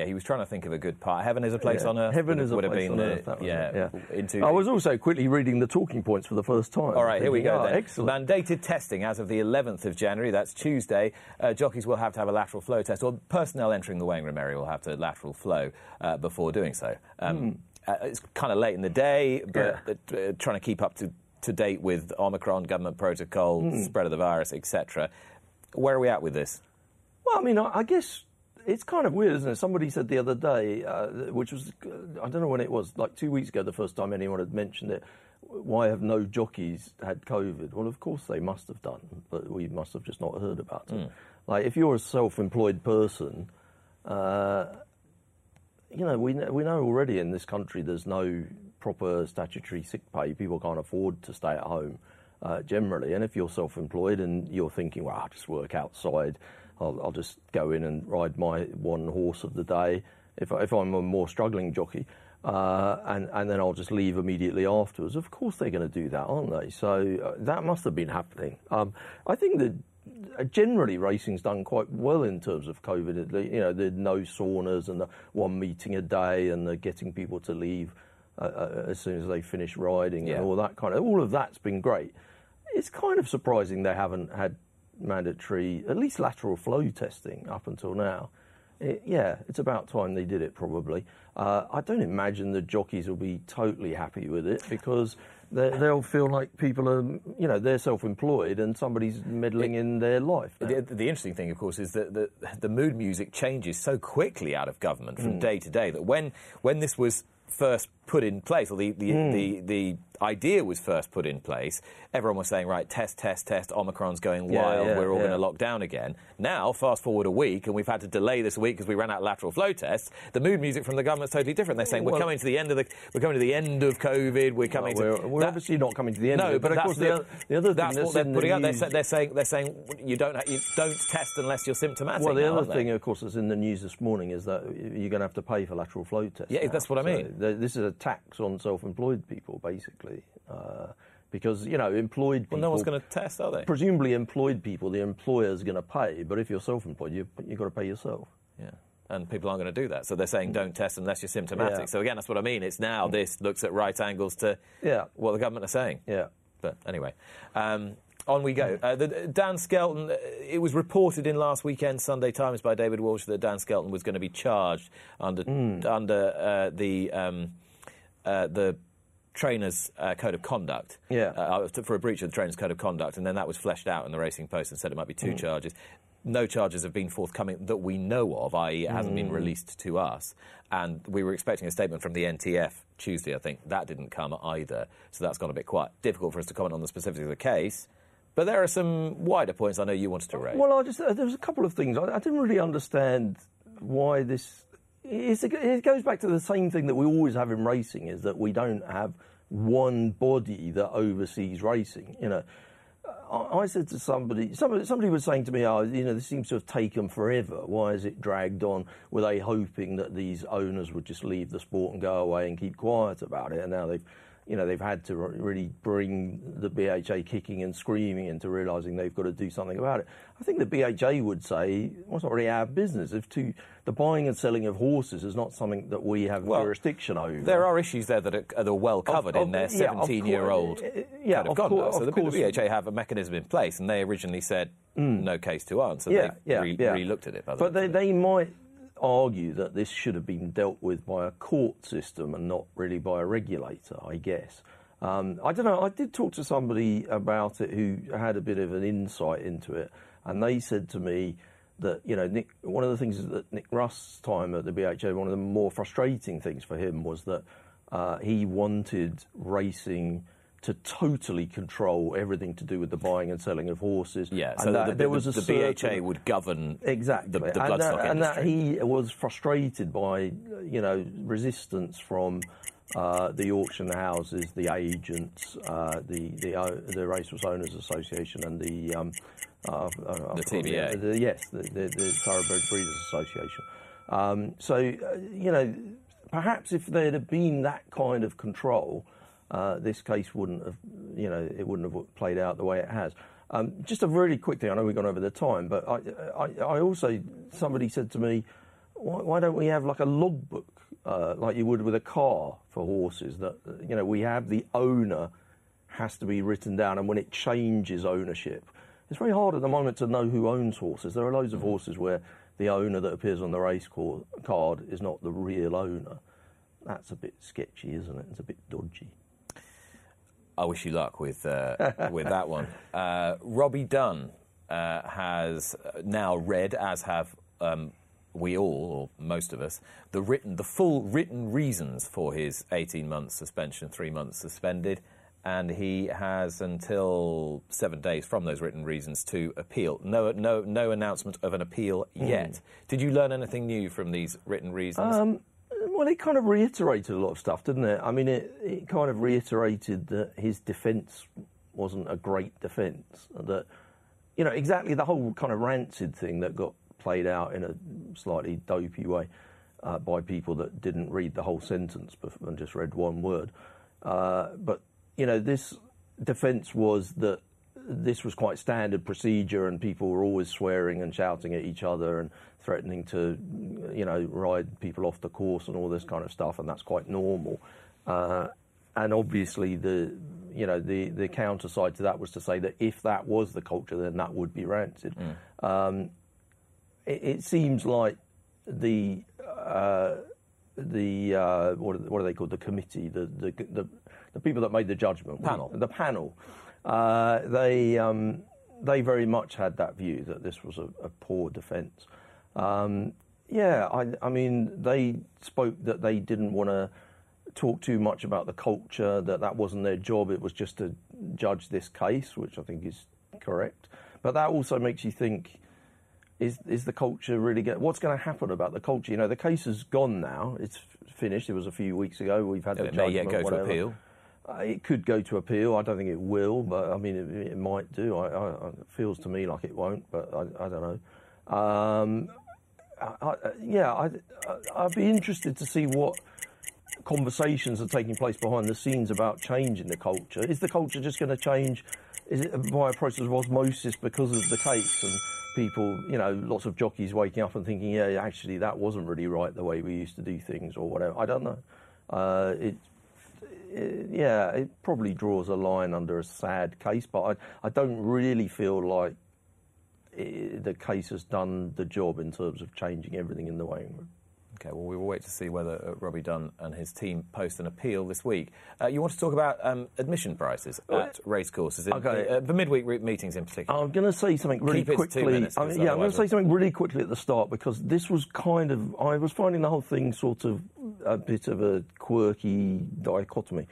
Yeah, he was trying to think of a good part. Heaven is a place on earth. Heaven is a place on earth. I was also quickly reading the talking points for the first time. All right, here we go then. Excellent. Mandated testing as of the 11th of January, that's Tuesday. Jockeys will have to have a lateral flow test, or personnel entering the weighing room area will have to lateral flow before doing so. It's kind of late in the day, but trying to keep up to date with Omicron, government protocol, spread of the virus, etc. Where are we at with this? Well, I mean, I guess it's kind of weird, isn't it? Somebody said the other day, which was, I don't know when it was, like 2 weeks ago, the first time anyone had mentioned it, why have no jockeys had COVID? Well, of course they must have done, but we must have just not heard about it. Like, if you're a self-employed person, you know, we know already in this country there's no proper statutory sick pay. People can't afford to stay at home generally. And if you're self-employed and you're thinking, well, I'll just work outside, I'll just go in and ride my one horse of the day if I'm a more struggling jockey, and then I'll just leave immediately afterwards. Of course they're going to do that, aren't they? So that must have been happening. I think that generally racing's done quite well in terms of COVID. You know, the no saunas and the one meeting a day and the getting people to leave as soon as they finish riding and all that kind of... All of that's been great. It's kind of surprising they haven't had mandatory, at least lateral flow testing up until now. It's about time they did it, probably. I don't imagine the jockeys will be totally happy with it because they'll feel like people are, you know, they're self-employed and somebody's meddling in their life. The interesting thing, of course, is that the mood music changes so quickly out of government from day to day that when this was first put in place, or the idea was first put in place, everyone was saying, right, test, Omicron's going wild, we're all going to lock down again. Now, fast forward a week, and we've had to delay this week because we ran out of lateral flow tests, the mood music from the government's totally different. They're saying, we're coming to the end of COVID, we're obviously not coming to the end of it, but of course the other thing that's what they're putting out, they're saying you don't test unless you're symptomatic. Well, the other thing, of course, that's in the news this morning is that you're going to have to pay for lateral flow tests. Yeah, that's what I mean. This is a tax on self-employed people, basically, because, you know, employed people... Well, no one's going to test, are they? Presumably employed people, the employer's going to pay, but if you're self-employed, you've got to pay yourself. Yeah, and people aren't going to do that, so they're saying don't test unless you're symptomatic. Yeah. So, again, that's what I mean. It's now this looks at right angles to what the government are saying. Yeah. But, anyway... on we go. Dan Skelton, it was reported in last weekend's Sunday Times by David Walsh that Dan Skelton was going to be charged under the trainer's code of conduct for a breach of the trainer's code of conduct, and then that was fleshed out in the Racing Post and said it might be two charges. No charges have been forthcoming that we know of, i.e. it hasn't been released to us. And we were expecting a statement from the NTF Tuesday, I think. That didn't come either, so that's gone a bit quiet. Difficult for us to comment on the specifics of the case. But there are some wider points I know you wanted to raise. Well, there's a couple of things. I didn't really understand why this... It goes back to the same thing that we always have in racing, is that we don't have one body that oversees racing. You know, I said to somebody was saying to me, oh, you know, this seems to have taken forever. Why is it dragged on? Were they hoping that these owners would just leave the sport and go away and keep quiet about it? And now they've had to really bring the BHA kicking and screaming into realising they've got to do something about it. I think the BHA would say, well, it's not really our business. The buying and selling of horses is not something that we have jurisdiction over. There are issues there that are well covered in their 17-year-old code of conduct. So the BHA have a mechanism in place, and they originally said no case to answer. They re-looked at it. But they might argue that this should have been dealt with by a court system and not really by a regulator, I guess. I don't know. I did talk to somebody about it who had a bit of an insight into it, and they said to me that, you know, one of the things that Nick Russ's time at the BHA, one of the more frustrating things for him was that he wanted racing to totally control everything to do with the buying and selling of horses. Yeah, so the BHA would govern the bloodstock industry. And that he was frustrated by, you know, resistance from the auction houses, the agents, the Racehorse Owners Association and the TBA. The Thoroughbred Breeders Association. You know, perhaps if there had been that kind of control... this case wouldn't have, you know, it wouldn't have played out the way it has. Just a really quick thing, I know we've gone over the time, but I also, somebody said to me, why don't we have like a logbook, like you would with a car for horses, that, you know, we have the owner has to be written down, and when it changes ownership, it's very hard at the moment to know who owns horses. There are loads of horses where the owner that appears on the race card is not the real owner. That's a bit sketchy, isn't it? It's a bit dodgy. I wish you luck with that one. Robbie Dunn has now read, as have we all, or most of us, the full written reasons for his 18-month suspension, 3 months suspended, and he has until 7 days from those written reasons to appeal. No announcement of an appeal yet. Did you learn anything new from these written reasons? Well, it kind of reiterated a lot of stuff, didn't it? I mean, it kind of reiterated that his defence wasn't a great defence, that, you know, exactly the whole kind of rancid thing that got played out in a slightly dopey way by people that didn't read the whole sentence and just read one word. But, you know, this defence was that this was quite standard procedure, and people were always swearing and shouting at each other and threatening to, you know, ride people off the course and all this kind of stuff, and that's quite normal. And obviously, the counter side to that was to say that if that was the culture, then that would be rancid. It seems like the what are they called? The committee, the people that made the judgment, the panel. They very much had that view that this was a poor defence. I mean, they spoke that they didn't want to talk too much about the culture, that wasn't their job, it was just to judge this case, which I think is correct. But that also makes you think, is the culture really what's going to happen about the culture? You know, the case is gone now, it's finished, it was a few weeks ago, we've had the judgment, go to appeal. It could go to appeal. I don't think it will, but I mean, it might do. It feels to me like it won't, but I don't know. I'd be interested to see what conversations are taking place behind the scenes about changing the culture. Is the culture just going to change? Is it by a process of osmosis because of the case and people, you know, lots of jockeys waking up and thinking, yeah, actually, that wasn't really right the way we used to do things or whatever? I don't know. It probably draws a line under a sad case, but I don't really feel like the case has done the job in terms of changing everything in the weighing room. OK, well, we will wait to see whether Robbie Dunn and his team post an appeal this week. You want to talk about admission prices at racecourses, the midweek meetings in particular? I'm going to say something really quickly. 2 minutes, I'm going to say something really quickly at the start, because this was kind of... I was finding the whole thing sort of a bit of a quirky dichotomy.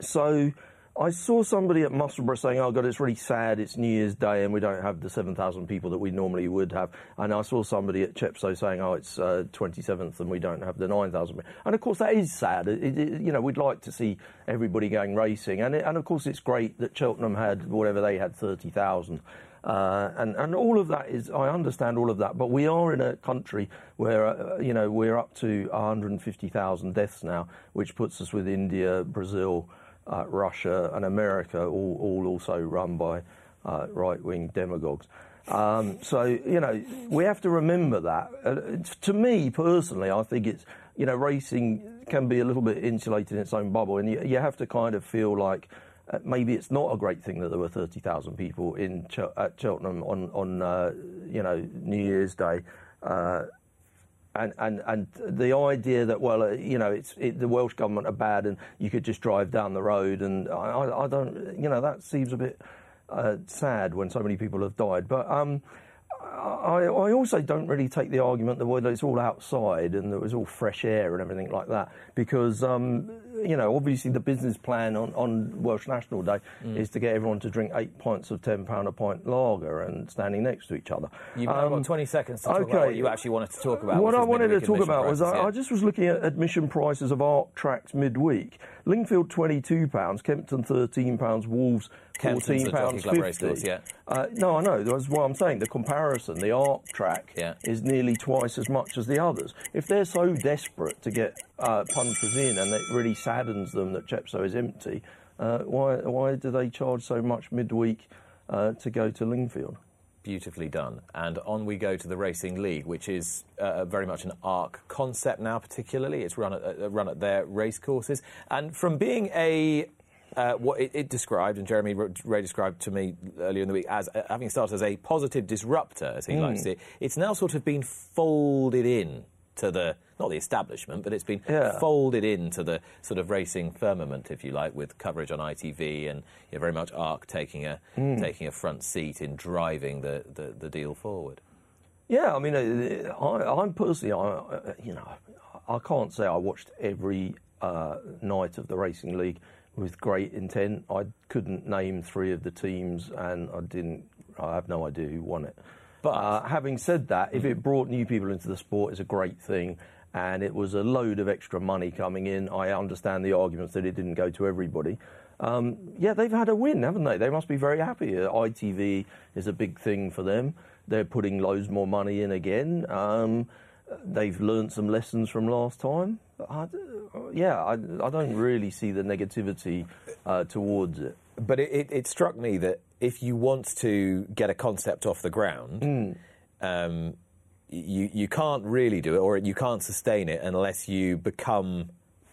So I saw somebody at Musselburgh saying, oh, God, it's really sad, it's New Year's Day and we don't have the 7,000 people that we normally would have. And I saw somebody at Chepstow saying, oh, it's 27th and we don't have the 9,000. And, of course, that is sad. You know, we'd like to see everybody going racing. And, of course, it's great that Cheltenham had, whatever they had, 30,000. And all of that is, I understand all of that, but we are in a country where, you know, we're up to 150,000 deaths now, which puts us with India, Brazil, Russia and America, all also run by right-wing demagogues. So, you know, we have to remember that. To me, personally, I think it's, you know, racing can be a little bit insulated in its own bubble, and you have to kind of feel like maybe it's not a great thing that there were 30,000 people in at Cheltenham on you know, New Year's Day. And the idea that, well, you know, the Welsh government are bad and you could just drive down the road, and I don't, you know, that seems a bit sad when so many people have died. But I also don't really take the argument that it's all outside and that it was all fresh air and everything like that, because, you know, obviously the business plan on Welsh National Day is to get everyone to drink 8 pints of £10 a pint lager and standing next to each other. You've got 20 seconds to talk about what you actually wanted to talk about. What I wanted to talk about was I just was looking at admission prices of ARC tracks midweek. Lingfield £22, Kempton £13, Wolves £14.50. Yeah. No, I know. That's what I'm saying. The comparison, the ARC track is nearly twice as much as the others. If they're so desperate to get punters in, and it really saddens them that Chepstow is empty, why do they charge so much midweek to go to Lingfield? beautifully done. And on we go to the Racing League, which is very much an ARC concept now, particularly. It's run at their race courses. And from being a... what it described, and Jeremy Ray described to me earlier in the week, as having started as a positive disruptor, as he likes it, it's now sort of been folded in to the, not the establishment, but it's been folded into the sort of racing firmament, if you like, with coverage on ITV and very much ARC taking a front seat in driving the deal forward. Yeah, I mean, I'm personally, I can't say I watched every night of the Racing League with great intent. I couldn't name three of the teams, and I have no idea who won it. But having said that, if it brought new people into the sport, it's a great thing, and it was a load of extra money coming in. I understand the arguments that it didn't go to everybody. Yeah, they've had a win, haven't they? They must be very happy. ITV is a big thing for them. They're putting loads more money in again. They've learned some lessons from last time. I don't really see the negativity towards it. But it struck me that if you want to get a concept off the ground, you can't really do it, or you can't sustain it unless you become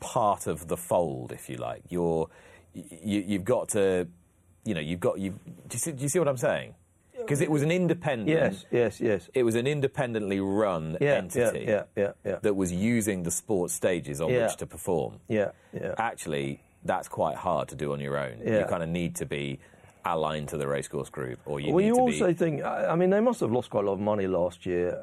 part of the fold, if you like. You've got to, do you see what I'm saying? Because it was an independent... Yes. It was an independently run entity that was using the sports stages on which to perform. Yeah. Actually, that's quite hard to do on your own. Yeah. You kind of need to be aligned to the racecourse group, or you also think... I mean, they must have lost quite a lot of money last year,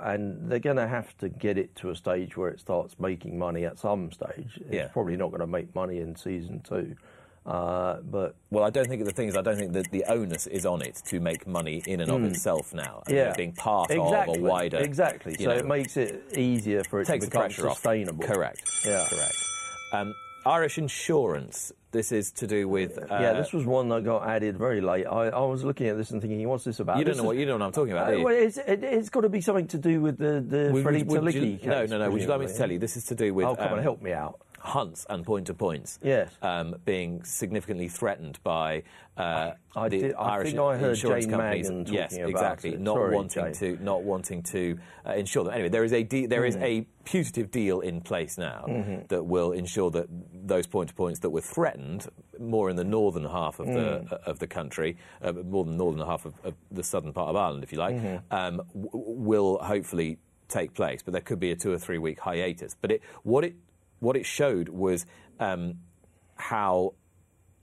and they're going to have to get it to a stage where it starts making money at some stage. It's probably not going to make money in season two. I don't think that the onus is on it to make money in and of itself now. Being part of a wider... Exactly. So it makes it easier for it to become sustainable. Off. Correct. Yeah. Correct. Irish insurance. This is to do with... this was one that got added very late. I was looking at this and thinking, what's this about? You don't know what I'm talking about, do you? Well, it's got to be something to do with the Freddie Talicki case. No. Would you like me to tell you? This is to do with... Oh, come on, help me out. Hunts and point-to-points being significantly threatened by the Irish insurance companies. Not wanting to insure them. Anyway, there is a putative deal in place now that will ensure that those point-to-points that were threatened more in the northern half of the country, more than the northern half of the southern part of Ireland, if you like, will hopefully take place. But there could be a 2 or 3 week hiatus. But what it showed was how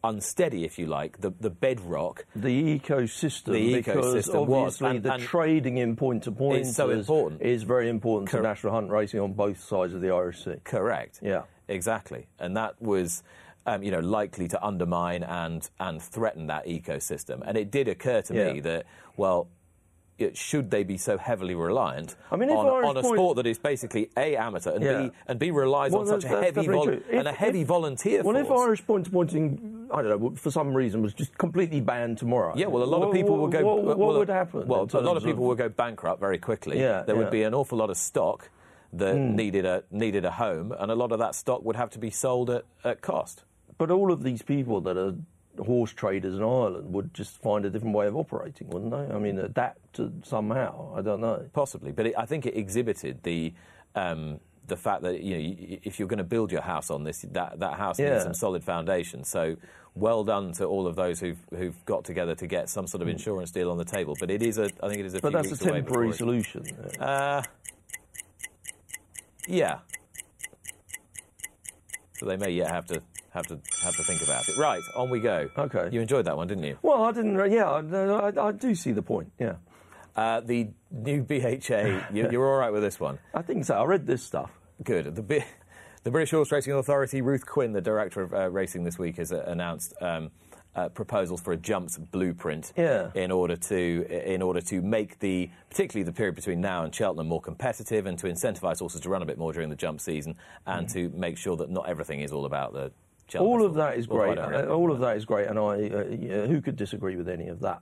unsteady, if you like, the bedrock... The ecosystem was. Obviously, the trading in point-to-point is very important to national hunt racing on both sides of the Irish Sea. Correct. Yeah. Exactly. And that was... likely to undermine and threaten that ecosystem. And it did occur to me that, should they be so heavily reliant on a sport that is basically A, amateur, and B, relies on such a heavy volunteer force. Well, if Irish point-to-pointing, I don't know, for some reason was just completely banned tomorrow. Yeah, well, What would happen? Well, a lot of people would go bankrupt very quickly. There would be an awful lot of stock that needed a home, and a lot of that stock would have to be sold at cost. But all of these people that are horse traders in Ireland would just find a different way of operating, wouldn't they? I mean, adapt to somehow, I don't know. Possibly, but I think it exhibited the fact that if you're going to build your house on this, that house needs some solid foundation. So well done to all of those who've got together to get some sort of insurance deal on the table. But I think it is a few weeks away. But that's a temporary solution. Yeah. So they may yet have to think about it. Right, on we go. Okay. You enjoyed that one, didn't you? Well, I didn't. Yeah, I do see the point. Yeah. The new BHA. You're all right with this one. I think so. I read this stuff. Good. The British Horse Racing Authority, Ruth Quinn, the director of racing this week, has announced proposals for a jumps blueprint in order to make particularly the period between now and Cheltenham more competitive, and to incentivise horses to run a bit more during the jump season, and to make sure that not everything is all about the Cheltenham. All of that is great, and I who could disagree with any of that?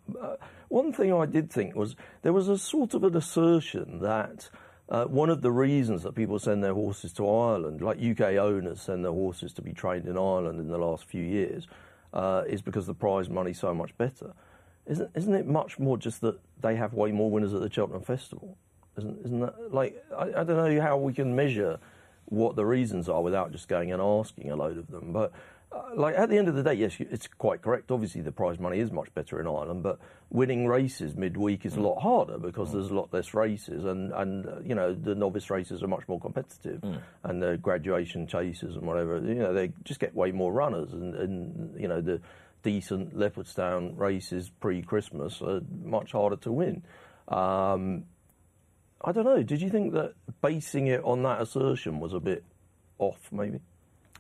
One thing I did think was there was a sort of an assertion that one of the reasons that people send their horses to Ireland, like UK owners send their horses to be trained in Ireland in the last few years, is because the prize money's so much better. Isn't it much more just that they have way more winners at the Cheltenham Festival? Isn't that, like, I don't know how we can measure what the reasons are without just going and asking a load of them. But, like, at the end of the day, yes, it's quite correct. Obviously, the prize money is much better in Ireland, but winning races midweek is a lot harder because there's a lot less races, and you know, the novice races are much more competitive, and the graduation chases and whatever, you know, they just get way more runners, and you know, the decent Leopardstown races pre-Christmas are much harder to win. I don't know. Did you think that basing it on that assertion was a bit off, maybe?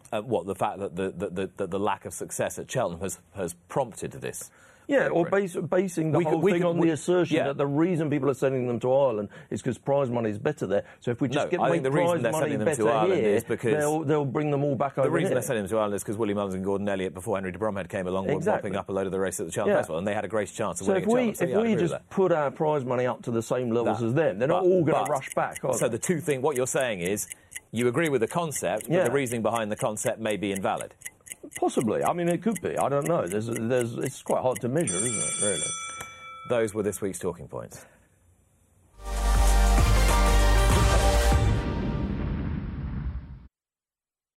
What, the fact that the lack of success at Cheltenham has prompted this? Yeah, or basing the whole thing on the assertion that the reason people are sending them to Ireland is because prize money is better there. So if we just make the prize money better here, they'll bring them all back over here. The reason they're sending them to Ireland is because Willie Mullins and Gordon Elliott, before Henry de Bromhead came along, were mopping up a load of the race at the Cheltenham Festival, and they had a great chance of winning at Cheltenham. So if we just put our prize money up to the same levels as them, they're not all going to rush back, are they? So the two things, what you're saying is, you agree with the concept, but the reasoning behind the concept may be invalid. Possibly. I mean, it could be. I don't know. It's quite hard to measure, isn't it, really? Those were this week's talking points.